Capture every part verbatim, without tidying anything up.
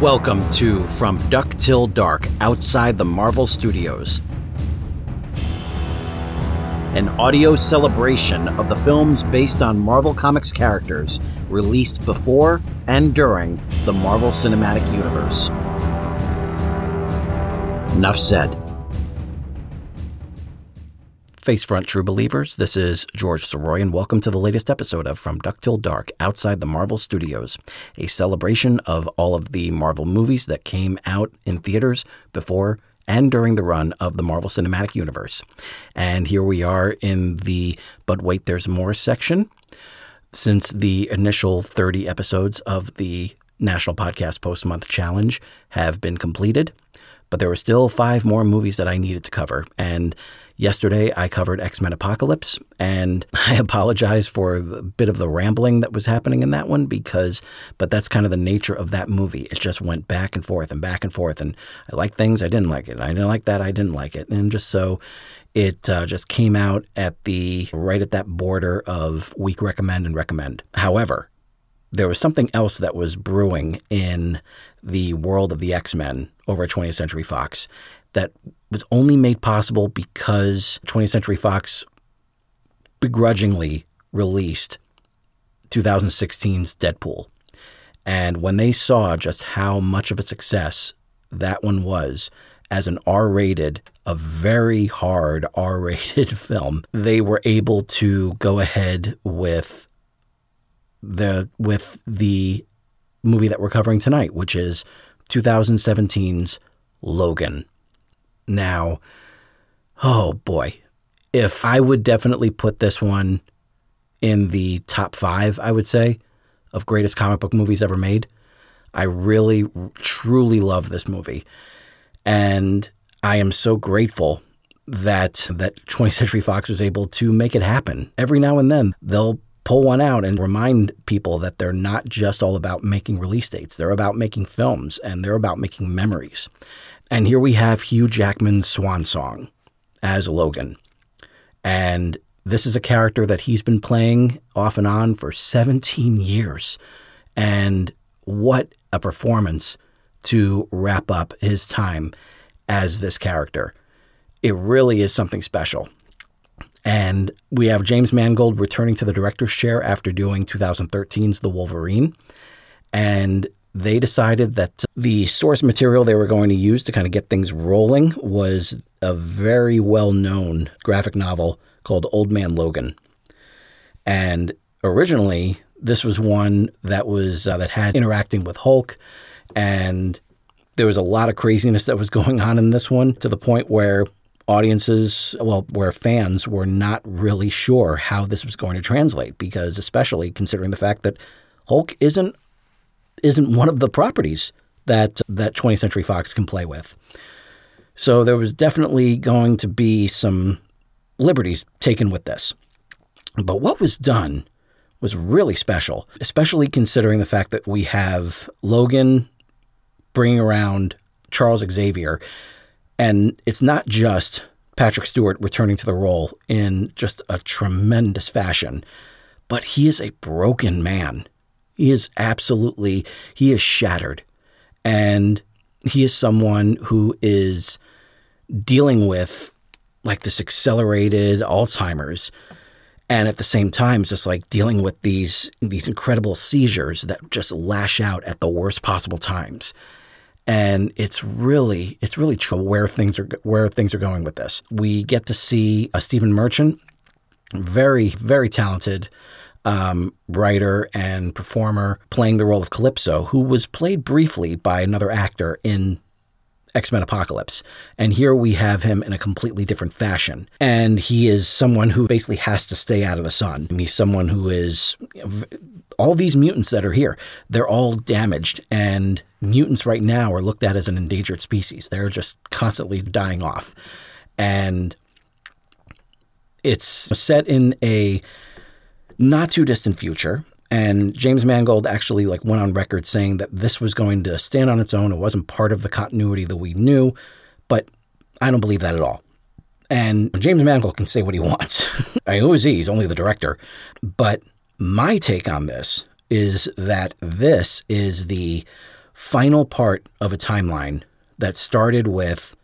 Welcome to From Duck Till Dark, outside the Marvel Studios. An audio celebration of the films based on Marvel Comics characters released before and during the Marvel Cinematic Universe. Enough said. Face front, true believers. This is George Sorori, and welcome to the latest episode of From Duck Till Dark, outside the Marvel Studios, a celebration of all of the Marvel movies that came out in theaters before and during the run of the Marvel Cinematic Universe. And here we are in the But Wait, There's More section. Since the initial thirty episodes of the National Podcast Post-Month Challenge have been completed, but there were still five more movies that I needed to cover. And yesterday, I covered X-Men Apocalypse, and I apologize for a bit of the rambling that was happening in that one, because, but that's kind of the nature of that movie. It just went back and forth and back and forth, and I liked things, I didn't like it. I didn't like that, I didn't like it. And just so it uh, just came out at the, right at that border of weak recommend and recommend. However, there was something else that was brewing in the world of the X-Men over at twentieth Century Fox that was only made possible because twentieth Century Fox begrudgingly released twenty sixteen's Deadpool. And when they saw just how much of a success that one was as an R-rated, a very hard R-rated film, they were able to go ahead with the with the movie that we're covering tonight, which is twenty seventeen's Logan. Now, oh boy, if I would definitely put this one in the top five, I would say, of greatest comic book movies ever made. I really, truly love this movie. And I am so grateful that that twentieth Century Fox was able to make it happen. Every now and then, they'll pull one out and remind people that they're not just all about making release dates. They're about making films, and they're about making memories. And here we have Hugh Jackman's swan song as Logan. And this is a character that he's been playing off and on for seventeen years. And what a performance to wrap up his time as this character. It really is something special. And we have James Mangold returning to the director's chair after doing twenty thirteen's The Wolverine. And they decided that the source material they were going to use to kind of get things rolling was a very well-known graphic novel called Old Man Logan. And originally, this was one that was uh, that had interacting with Hulk, and there was a lot of craziness that was going on in this one, to the point where audiences, well, where fans were not really sure how this was going to translate, because especially considering the fact that Hulk isn't isn't one of the properties that that twentieth Century Fox can play with. So there was definitely going to be some liberties taken with this. But what was done was really special, especially considering the fact that we have Logan bringing around Charles Xavier. And it's not just Patrick Stewart returning to the role in just a tremendous fashion, but he is a broken man. He is absolutely, he is shattered. And he is someone who is dealing with like this accelerated Alzheimer's, and at the same time, just like dealing with these, these incredible seizures that just lash out at the worst possible times. And it's really, it's really true where things are where things are going with this. We get to see a Stephen Merchant, very, very talented um, writer and performer, playing the role of Calypso, who was played briefly by another actor in X-Men Apocalypse. And here we have him in a completely different fashion. And he is someone who basically has to stay out of the sun. He's someone who is, you know, v- all these mutants that are here, they're all damaged, and mutants right now are looked at as an endangered species. They're just constantly dying off. And it's set in a not too distant future. And James Mangold actually like went on record saying that this was going to stand on its own. It wasn't part of the continuity that we knew, but I don't believe that at all. And James Mangold can say what he wants. I mean, who is he? He's only the director. But my take on this is that this is the final part of a timeline that started with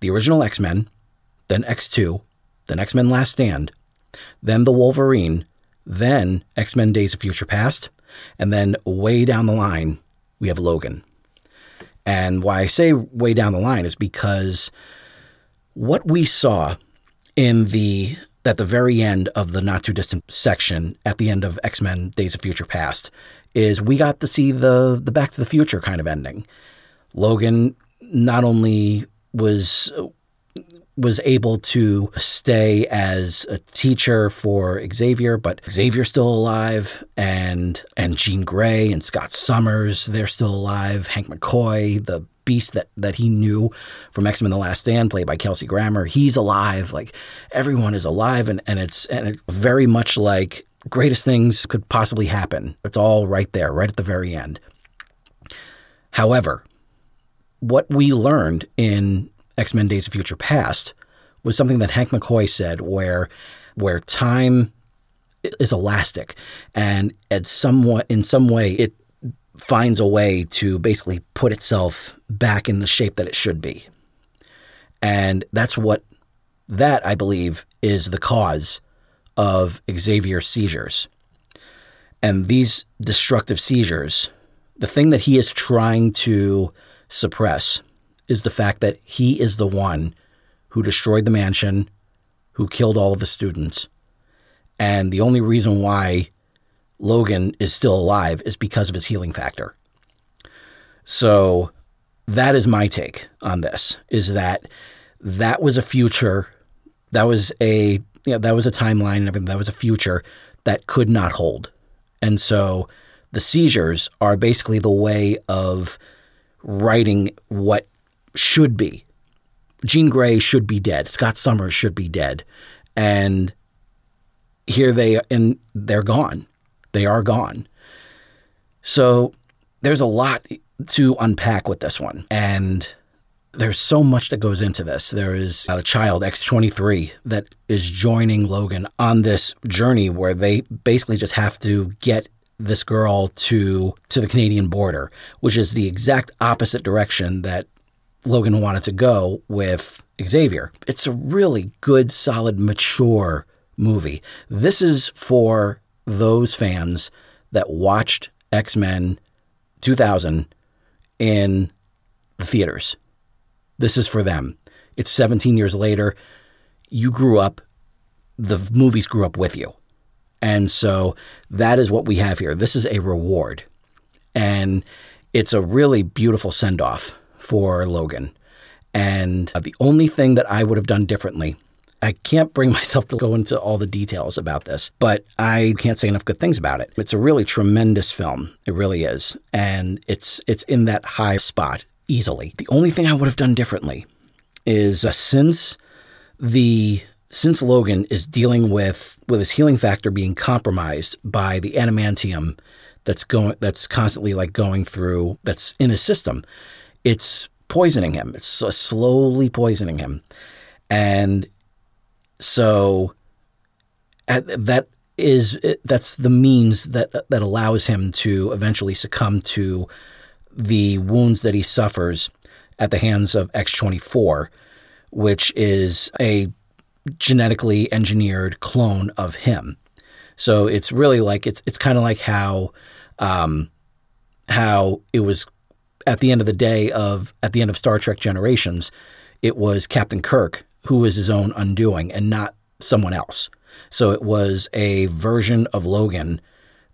the original X-Men, then X two, then X-Men Last Stand, then The Wolverine, then X-Men Days of Future Past, and then way down the line, we have Logan. And why I say way down the line is because what we saw in the at the very end of the not-too-distant section, at the end of X-Men Days of Future Past, is we got to see the the Back to the Future kind of ending. Logan not only was was able to stay as a teacher for Xavier, but Xavier's still alive, and and Jean Grey and Scott Summers, they're still alive. Hank McCoy, the Beast that, that he knew from X-Men The Last Stand, played by Kelsey Grammer, he's alive. Like, everyone is alive, and, and it's and it's very much like greatest things could possibly happen. It's all right there, right at the very end. However, what we learned in X-Men Days of Future Past was something that Hank McCoy said, where where time is elastic, and at somewhat, in some way it finds a way to basically put itself back in the shape that it should be. And that's what, that I believe is the cause of Xavier's seizures. And these destructive seizures, the thing that he is trying to suppress is the fact that he is the one who destroyed the mansion, who killed all of the students. And the only reason why Logan is still alive is because of his healing factor. So that is my take on this, is that that was a future, that was a, you know, that was a timeline and everything, that was a future that could not hold. And so the seizures are basically the way of writing what should be. Jean Grey should be dead. Scott Summers should be dead. And here they, and they're gone. They are gone. So there's a lot to unpack with this one. And there's so much that goes into this. There is a child, X twenty-three, that is joining Logan on this journey where they basically just have to get this girl to, to the Canadian border, which is the exact opposite direction that Logan wanted to go with Xavier. It's a really good, solid, mature movie. This is for those fans that watched X-Men two thousand in the theaters. This is for them. It's seventeen years later. You grew up. The movies grew up with you. And so that is what we have here. This is a reward. And it's a really beautiful send-off for Logan. And the only thing that I would have done differently, I can't bring myself to go into all the details about this, but I can't say enough good things about it. It's a really tremendous film. It really is. And it's it's in that high spot easily. The only thing I would have done differently is uh, since the since Logan is dealing with with his healing factor being compromised by the adamantium that's going that's constantly like going through that's in his system, it's poisoning him. It's uh, slowly poisoning him. And so that is that's the means that that allows him to eventually succumb to the wounds that he suffers at the hands of X twenty-four, which is a genetically engineered clone of him. So it's really like it's it's kind of like how um, how it was at the end of the day of at the end of Star Trek Generations, it was Captain Kirk who was his own undoing and not someone else. So it was a version of Logan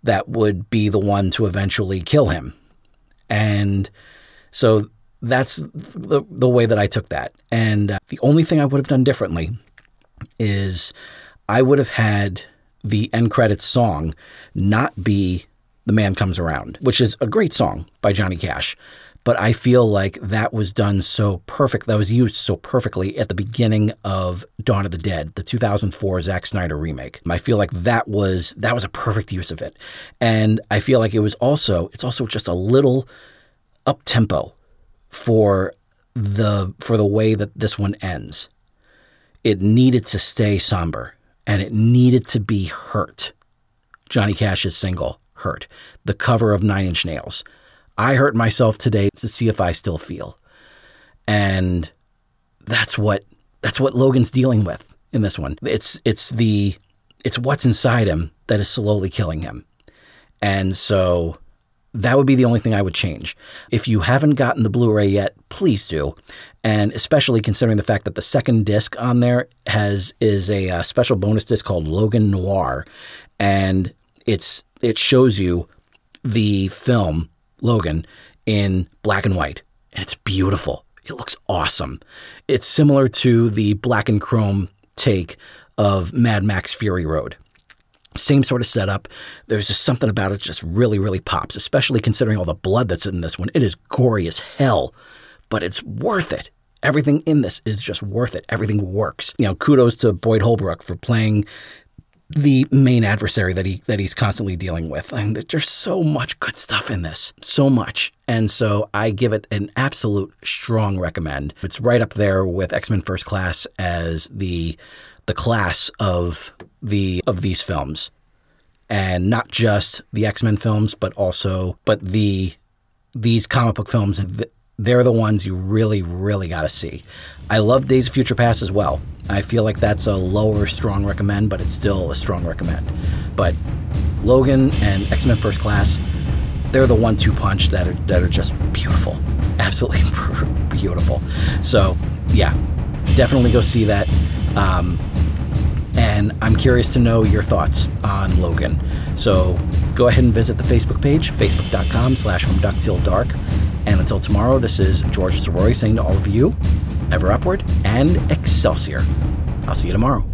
that would be the one to eventually kill him. And so that's the the way that I took that. And uh, the only thing I would have done differently is I would have had the end credits song not be The Man Comes Around, which is a great song by Johnny Cash. But I feel like that was done so perfect, that was used so perfectly at the beginning of Dawn of the Dead, the two thousand four Zack Snyder remake. I feel like that was that was a perfect use of it. And I feel like it was also, it's also just a little up-tempo for the for the way that this one ends. It needed to stay somber, and it needed to be Hurt. Johnny Cash's single, Hurt, the cover of Nine Inch Nails. I hurt myself today to see if I still feel. And that's what that's what Logan's dealing with in this one. It's it's the it's what's inside him that is slowly killing him. And so that would be the only thing I would change. If you haven't gotten the Blu-ray yet, please do. And especially considering the fact that the second disc on there has is a uh, special bonus disc called Logan Noir, and it's it shows you the film Logan in black and white, and it's beautiful. It looks awesome. It's similar to the black and chrome take of Mad Max Fury Road. Same sort of setup. There's just something about it just really, really pops, especially considering all the blood that's in this one. It is gory as hell, but it's worth it. Everything in this is just worth it. Everything works. You know, kudos to Boyd Holbrook for playing the main adversary that he that he's constantly dealing with. I mean, there's so much good stuff in this, so much. And so I give it an absolute strong recommend. It's right up there with X-Men First Class as the the class of the of these films, and not just the X-Men films, but also but the these comic book films. They're the ones you really, really got to see. I love Days of Future Past as well. I feel like that's a lower strong recommend, but it's still a strong recommend. But Logan and X-Men First Class, they're the one-two punch that are that are just beautiful, absolutely beautiful. So yeah, definitely go see that. Um, and I'm curious to know your thoughts on Logan. So go ahead and visit the Facebook page, facebook.com slash from duck till dark. And until tomorrow, this is George Sorori saying to all of you, ever upward and excelsior. I'll see you tomorrow.